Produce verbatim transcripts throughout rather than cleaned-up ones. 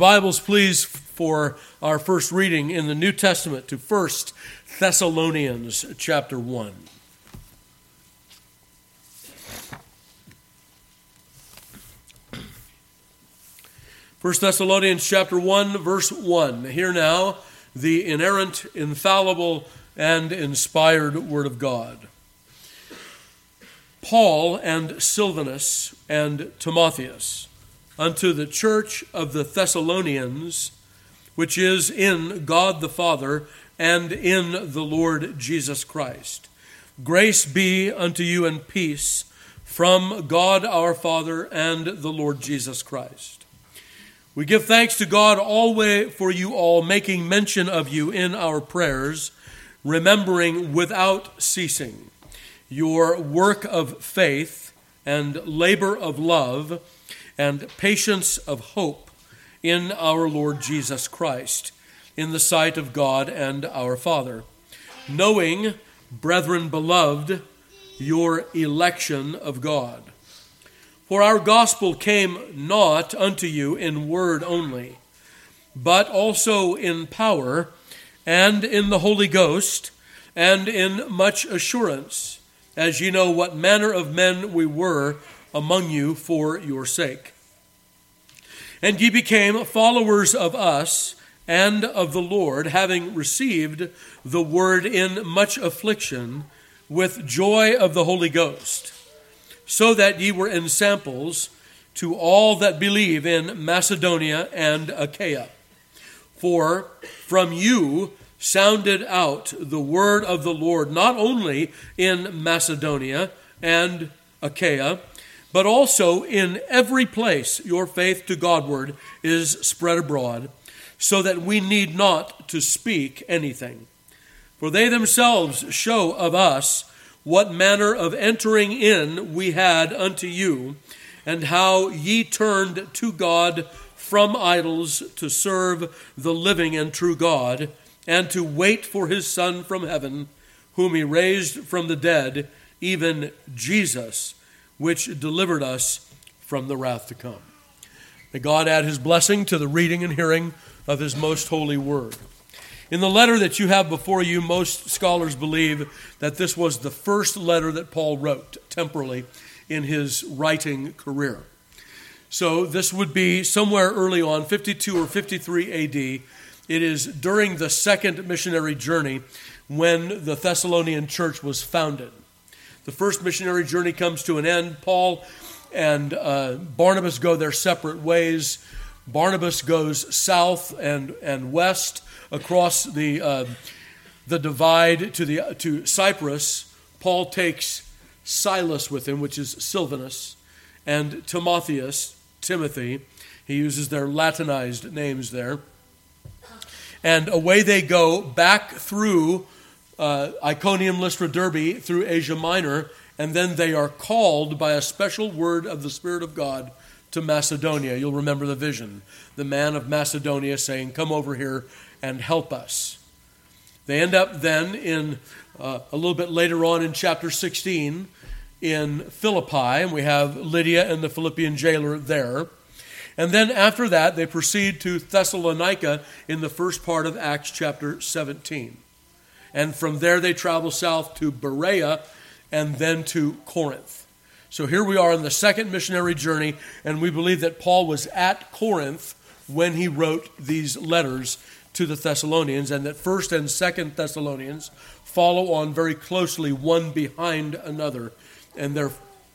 Bibles, please, for our first reading in the New Testament to First Thessalonians chapter one. First Thessalonians chapter one, verse one. Hear now the inerrant, infallible, and inspired Word of God. Paul and Silvanus and Timotheus, unto the church of the Thessalonians, which is in God the Father and in the Lord Jesus Christ. Grace be unto you and peace from God our Father and the Lord Jesus Christ. We give thanks to God always for you all, making mention of you in our prayers, remembering without ceasing your work of faith and labor of love and patience of hope in our Lord Jesus Christ, in the sight of God and our Father, knowing, brethren beloved, your election of God. For our gospel came not unto you in word only, but also in power and in the Holy Ghost and in much assurance, as you know what manner of men we were among you for your sake. And ye became followers of us and of the Lord, having received the word in much affliction with joy of the Holy Ghost, so that ye were in samples to all that believe in Macedonia and Achaia. For from you sounded out the word of the Lord, not only in Macedonia and Achaia, but also in every place your faith to Godward is spread abroad, so that we need not to speak anything. For they themselves show of us what manner of entering in we had unto you, and how ye turned to God from idols to serve the living and true God, and to wait for his Son from heaven, whom he raised from the dead, even Jesus, which delivered us from the wrath to come. May God add his blessing to the reading and hearing of his most holy word. In the letter that you have before you, most scholars believe that this was the first letter that Paul wrote temporally in his writing career. So this would be somewhere early on, fifty-two or fifty-three A D. It is during the second missionary journey when the Thessalonian church was founded. The first missionary journey comes to an end. Paul and uh, Barnabas go their separate ways. Barnabas goes south and, and west across the uh, the divide to the to Cyprus. Paul takes Silas with him, which is Silvanus, and Timotheus, Timothy. He uses their Latinized names there. And away they go back through uh, Iconium, Lystra, Derby, through Asia Minor, and then they are called by a special word of the Spirit of God to Macedonia. You'll remember the vision. The man of Macedonia saying, come over here and help us. They end up then in uh, a little bit later on in chapter sixteen in Philippi, and we have Lydia and the Philippian jailer there. And then after that, they proceed to Thessalonica in the first part of Acts chapter seventeen. And from there, they travel south to Berea and then to Corinth. So here we are in the second missionary journey, and we believe that Paul was at Corinth when he wrote these letters to the Thessalonians, and that First and Second Thessalonians follow on very closely, one behind another, and they're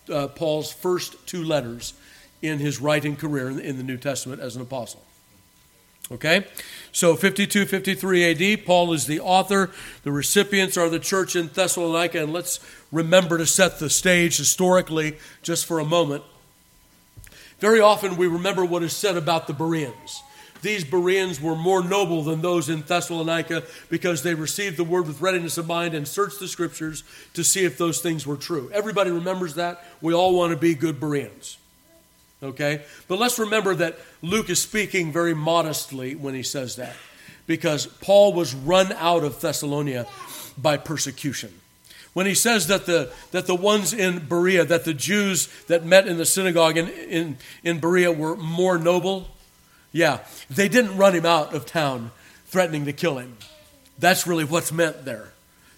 uh, Paul's first two letters in his writing career in the New Testament as an apostle. Okay? So fifty-two fifty-three A D, Paul is the author. The recipients are the church in Thessalonica. And let's remember to set the stage historically just for a moment. Very often we remember what is said about the Bereans. These Bereans were more noble than those in Thessalonica because they received the word with readiness of mind and searched the scriptures to see if those things were true. Everybody remembers that. We all want to be good Bereans. Okay? But let's remember that Luke is speaking very modestly when he says that, because Paul was run out of Thessalonica by persecution. When he says that the that the ones in Berea, that the Jews that met in the synagogue in, in, in Berea were more noble, Yeah, they didn't run him out of town threatening to kill him. That's really what's meant there.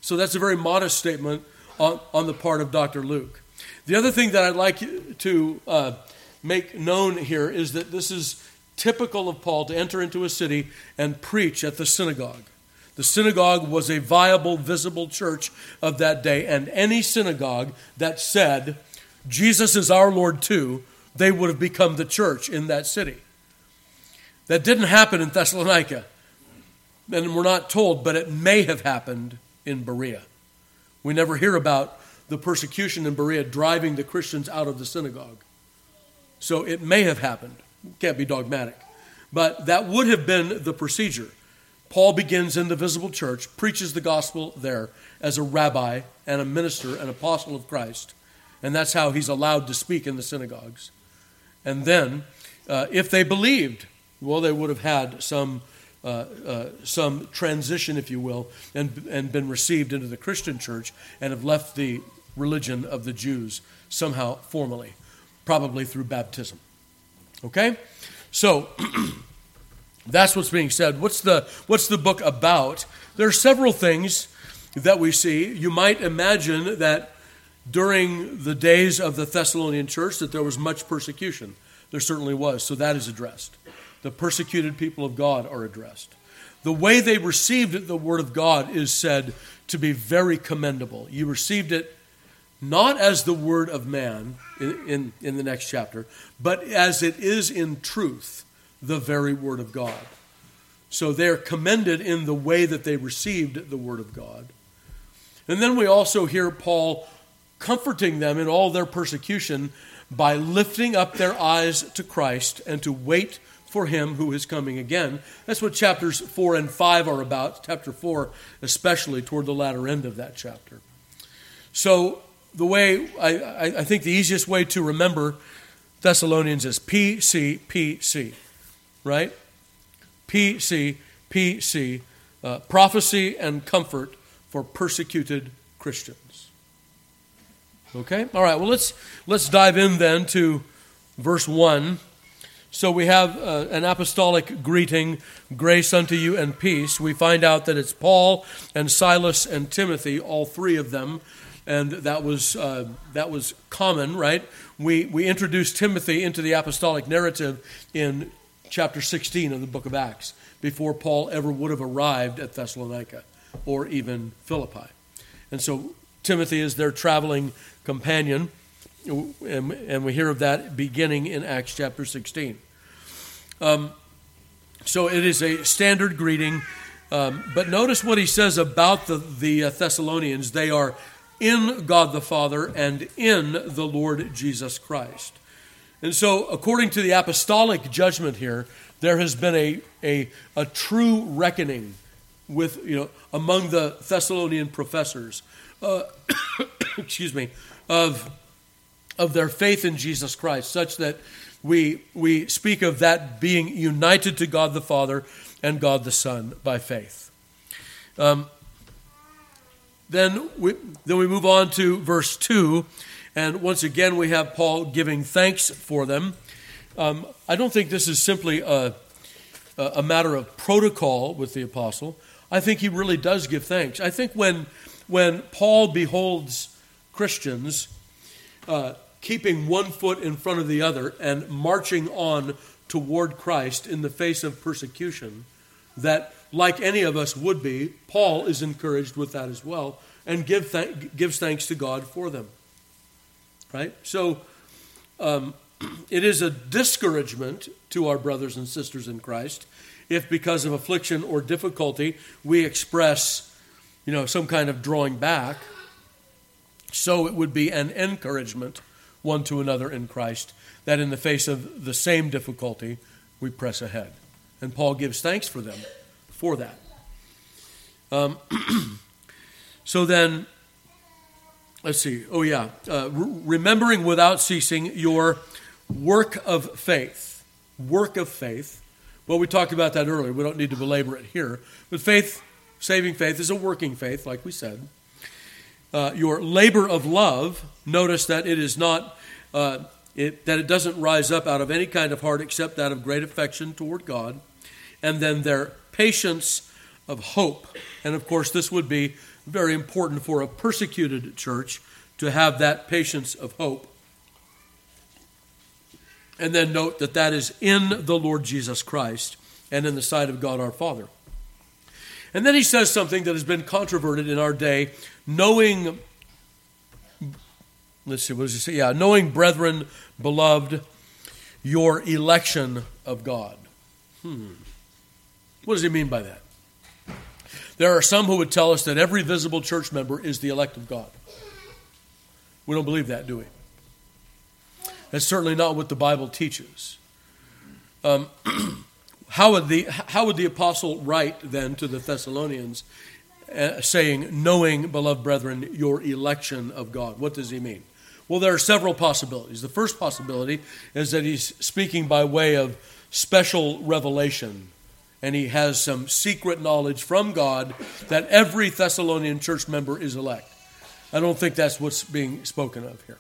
So that's a very modest statement on, on the part of Doctor Luke. The other thing that I'd like to uh, make known here is that this is typical of Paul to enter into a city and preach at the synagogue. The synagogue was a viable, visible church of that day, and any synagogue that said, Jesus is our Lord too, they would have become the church in that city. That didn't happen in Thessalonica, and we're not told, but it may have happened in Berea. We never hear about the persecution in Berea driving the Christians out of the synagogue. So it may have happened. Can't be dogmatic. But that would have been the procedure. Paul begins in the visible church, preaches the gospel there as a rabbi and a minister and apostle of Christ. And that's how he's allowed to speak in the synagogues. And then, uh, if they believed, well, they would have had some Uh, uh, some transition, if you will, and and been received into the Christian church and have left the religion of the Jews somehow formally, probably through baptism. Okay? So that's what's being said. What's the what's the book about? There are several things that we see. You might imagine that during the days of the Thessalonian church that there was much persecution. There certainly was, so that is addressed. The persecuted people of God are addressed. The way they received the word of God is said to be very commendable. You received it not as the word of man in, in, in the next chapter, but as it is in truth, the very word of God. So they're commended in the way that they received the word of God. And then we also hear Paul comforting them in all their persecution by lifting up their eyes to Christ and to wait for him who is coming again. That's what chapters four and five are about, chapter four especially, toward the latter end of that chapter. So the way, I, I think the easiest way to remember Thessalonians is P C P C, right? P C P C, uh, prophecy and comfort for persecuted Christians. Okay? All right, well, let's let's dive in then to verse one. So we have uh, an apostolic greeting, grace unto you and peace. We find out that it's Paul and Silas and Timothy, all three of them, and that was uh, that was common, right? We we introduced Timothy into the apostolic narrative in chapter sixteen of the book of Acts, before Paul ever would have arrived at Thessalonica or even Philippi. And so Timothy is their traveling companion, and we hear of that beginning in Acts chapter sixteen. Um, so it is a standard greeting, um, but notice what he says about the, the Thessalonians. They are in God the Father and in the Lord Jesus Christ. And so according to the apostolic judgment here, there has been a, a, a true reckoning with, you know, among the Thessalonian professors, uh, excuse me, of... of their faith in Jesus Christ, such that we we speak of that being united to God the Father and God the Son by faith. Um, then we then we move on to verse two, and once again we have Paul giving thanks for them. Um, I don't think this is simply a, a matter of protocol with the apostle. I think he really does give thanks. I think when when Paul beholds Christians Uh, keeping one foot in front of the other and marching on toward Christ in the face of persecution, that like any of us would be, Paul is encouraged with that as well and give th- gives thanks to God for them. Right? So um, it is a discouragement to our brothers and sisters in Christ if because of affliction or difficulty we express, you know, some kind of drawing back. So it would be an encouragement one to another in Christ that in the face of the same difficulty, we press ahead. And Paul gives thanks for them for that. Um, so then, let's see. Oh, yeah. Uh, remembering without ceasing your work of faith. Work of faith. Well, we talked about that earlier. We don't need to belabor it here. But faith, saving faith, is a working faith, like we said. Uh, your labor of love, notice that it is not, uh, it, that it doesn't rise up out of any kind of heart except that of great affection toward God, and then their patience of hope. And of course, this would be very important for a persecuted church to have that patience of hope. And then note that that is in the Lord Jesus Christ and in the sight of God our Father. And then he says something that has been controverted in our day, knowing, let's see, what does he say? Yeah, knowing, brethren, beloved, your election of God. Hmm. What does he mean by that? There are some who would tell us that every visible church member is the elect of God. We don't believe that, do we? That's certainly not what the Bible teaches. Um, how would the how would the apostle write then to the Thessalonians, uh, saying, "Knowing, beloved brethren, your election of God"? What does he mean? Well, there are several possibilities. The first possibility is that he's speaking by way of special revelation, and he has some secret knowledge from God that every Thessalonian church member is elect. I don't think that's what's being spoken of here.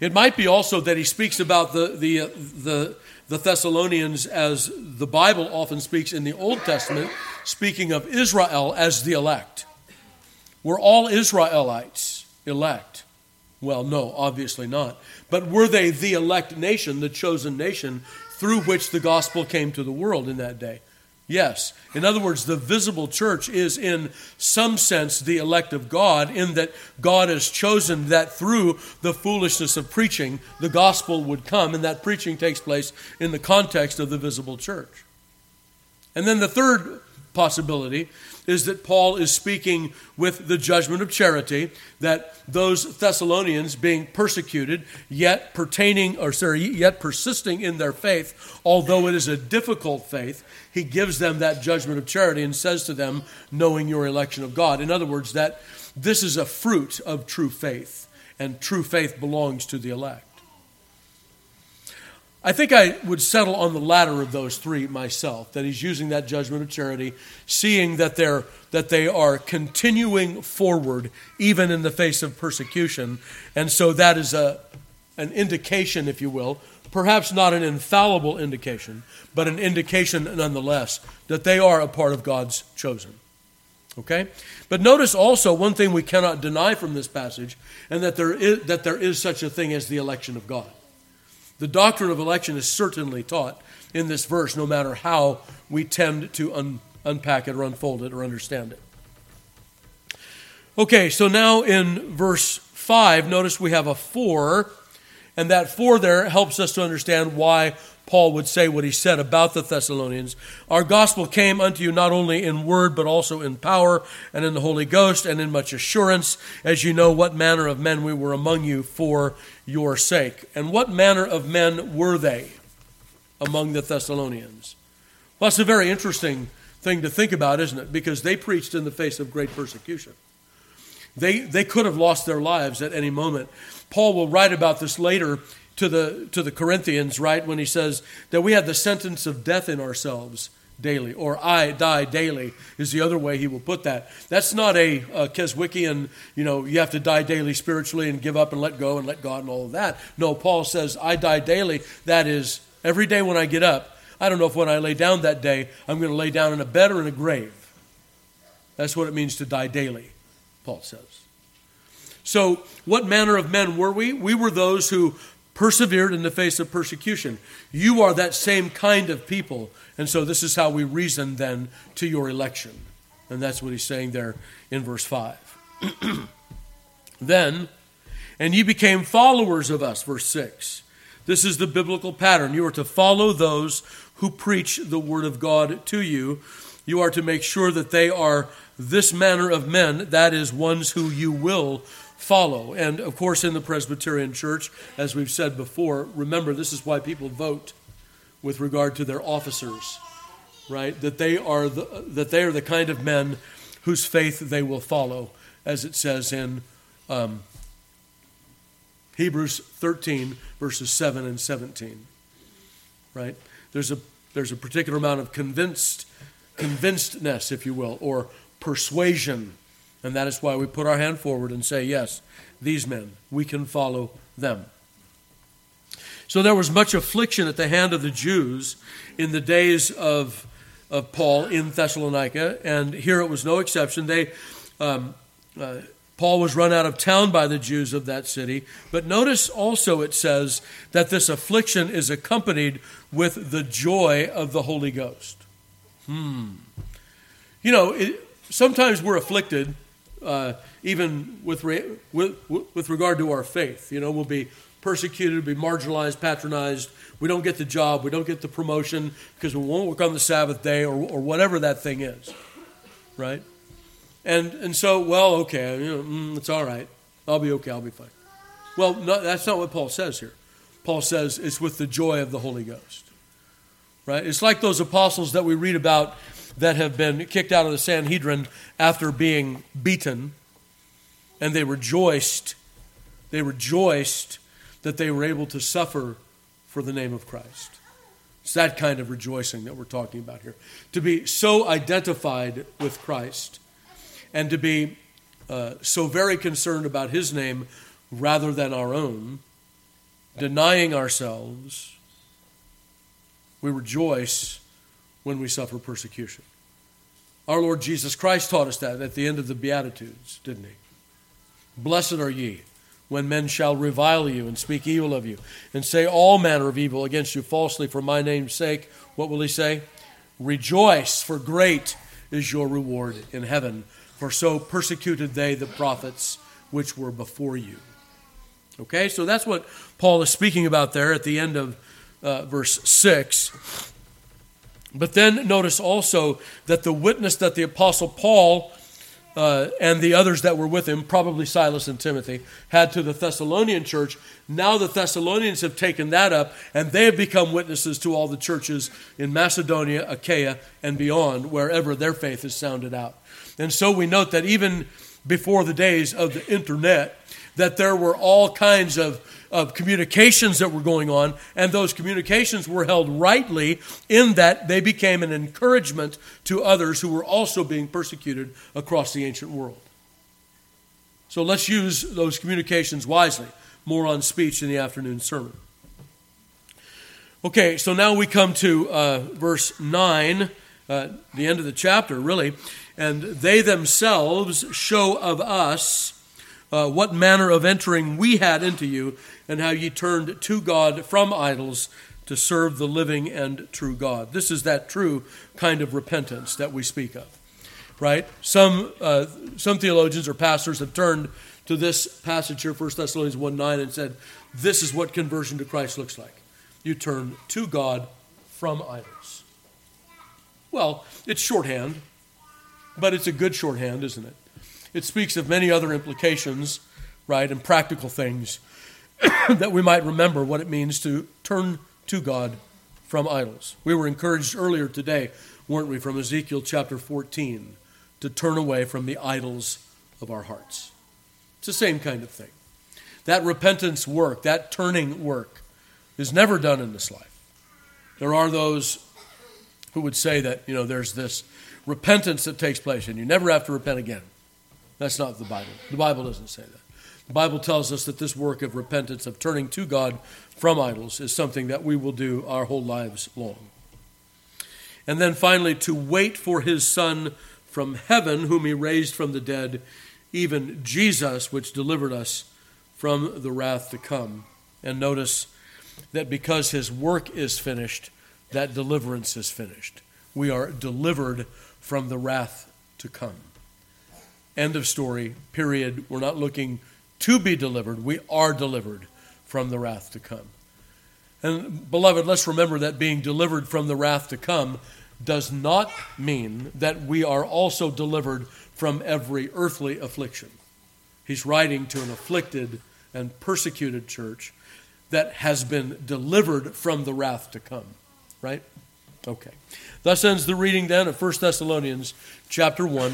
It might be also that he speaks about the the, the the Thessalonians as the Bible often speaks in the Old Testament, speaking of Israel as the elect. Were all Israelites elect? Well, no, obviously not. But were they the elect nation, the chosen nation, through which the gospel came to the world in that day? Yes. In other words, the visible church is in some sense the elect of God, in that God has chosen that through the foolishness of preaching, the gospel would come, and that preaching takes place in the context of the visible church. And then the third possibility is that Paul is speaking with the judgment of charity, that those Thessalonians being persecuted, yet pertaining, or sorry, yet persisting in their faith, although it is a difficult faith, he gives them that judgment of charity and says to them, knowing your election of God. In other words, that this is a fruit of true faith, and true faith belongs to the elect. I think I would settle on the latter of those three myself, that he's using that judgment of charity, seeing that they're that they are continuing forward even in the face of persecution. And so that is a an indication, if you will, perhaps not an infallible indication, but an indication nonetheless that they are a part of God's chosen. Okay? But notice also one thing we cannot deny from this passage, and that there is that there is such a thing as the election of God. The doctrine of election is certainly taught in this verse, no matter how we tend to un- unpack it or unfold it or understand it. Okay, so now in verse five, notice we have a four, and that four there helps us to understand why Paul would say what he said about the Thessalonians. Our gospel came unto you not only in word, but also in power, and in the Holy Ghost, and in much assurance, as you know what manner of men we were among you for your sake. And what manner of men were they among the Thessalonians? Well, that's a very interesting thing to think about, isn't it? Because they preached in the face of great persecution. They, they could have lost their lives at any moment. Paul will write about this later to the to the Corinthians, right, when he says that we have the sentence of death in ourselves daily, or I die daily is the other way he will put that. That's not a, a Keswickian, you know, you have to die daily spiritually and give up and let go and let God and all of that. No, Paul says, I die daily. That is, every day when I get up, I don't know if when I lay down that day, I'm going to lay down in a bed or in a grave. That's what it means to die daily, Paul says. So what manner of men were we? We were those who persevered in the face of persecution. You are that same kind of people. And so this is how we reason then to your election. And that's what he's saying there in verse five. Then, and ye became followers of us, verse six. This is the biblical pattern. You are to follow those who preach the word of God to you. You are to make sure that they are this manner of men, that is, ones who you will follow. And of course, in the Presbyterian Church, as we've said before, remember this is why people vote with regard to their officers, right? That they are the, that they are the kind of men whose faith they will follow, as it says in um, Hebrews thirteen, verses seven and seventeen. Right? There's a there's a particular amount of convinced convincedness, if you will, or persuasion. And that is why we put our hand forward and say, yes, these men, we can follow them. So there was much affliction at the hand of the Jews in the days of, of Paul in Thessalonica, and here it was no exception. They, um, uh, Paul was run out of town by the Jews of that city. But notice also it says that this affliction is accompanied with the joy of the Holy Ghost. Hmm. You know, it, sometimes we're afflicted, uh, even with, re, with with regard to our faith. You know, we'll be persecuted, be marginalized, patronized. We don't get the job. We don't get the promotion because we won't work on the Sabbath day or, or whatever that thing is, right? And and so, well, okay, you know, mm, it's all right. I'll be okay. I'll be fine. Well, no, that's not what Paul says here. Paul says it's with the joy of the Holy Ghost, right? It's like those apostles that we read about that have been kicked out of the Sanhedrin after being beaten, and they rejoiced. They rejoiced that they were able to suffer for the name of Christ. It's that kind of rejoicing that we're talking about here. To be so identified with Christ and to be uh, so very concerned about his name rather than our own, denying ourselves, we rejoice when we suffer persecution. Our Lord Jesus Christ taught us that at the end of the Beatitudes, didn't he? Blessed are ye when men shall revile you and speak evil of you and say all manner of evil against you falsely for my name's sake. What will he say? Rejoice, for great is your reward in heaven, for so persecuted they the prophets which were before you. Okay, so that's what Paul is speaking about there at the end of uh, verse six. But then notice also that the witness that the Apostle Paul Uh, and the others that were with him, probably Silas and Timothy, had to the Thessalonian church. Now the Thessalonians have taken that up, and they have become witnesses to all the churches in Macedonia, Achaia, and beyond, wherever their faith is sounded out. And so we note that even before the days of the internet, that there were all kinds of, of communications that were going on, and those communications were held rightly in that they became an encouragement to others who were also being persecuted across the ancient world. So let's use those communications wisely. More on speech in the afternoon sermon. Okay, so now we come to uh, verse nine, uh, the end of the chapter, really. And they themselves show of us Uh, what manner of entering we had into you, and how ye turned to God from idols to serve the living and true God. This is that true kind of repentance that we speak of, right? Some uh, some theologians or pastors have turned to this passage here, First Thessalonians one nine, and said, this is what conversion to Christ looks like. You turn to God from idols. Well, it's shorthand, but it's a good shorthand, isn't it? It speaks of many other implications, right, and practical things that we might remember what it means to turn to God from idols. We were encouraged earlier today, weren't we, from Ezekiel chapter fourteen, to turn away from the idols of our hearts. It's the same kind of thing. That repentance work, that turning work, is never done in this life. There are those who would say that, you know, there's this repentance that takes place and you never have to repent again. That's not the Bible. The Bible doesn't say that. The Bible tells us that this work of repentance, of turning to God from idols, is something that we will do our whole lives long. And then finally, to wait for his Son from heaven, whom he raised from the dead, even Jesus, which delivered us from the wrath to come. And notice that because his work is finished, that deliverance is finished. We are delivered from the wrath to come. End of story, period. We're not looking to be delivered. We are delivered from the wrath to come. And beloved, let's remember that being delivered from the wrath to come does not mean that we are also delivered from every earthly affliction. He's writing to an afflicted and persecuted church that has been delivered from the wrath to come, right? Okay. Thus ends the reading then of First Thessalonians chapter one.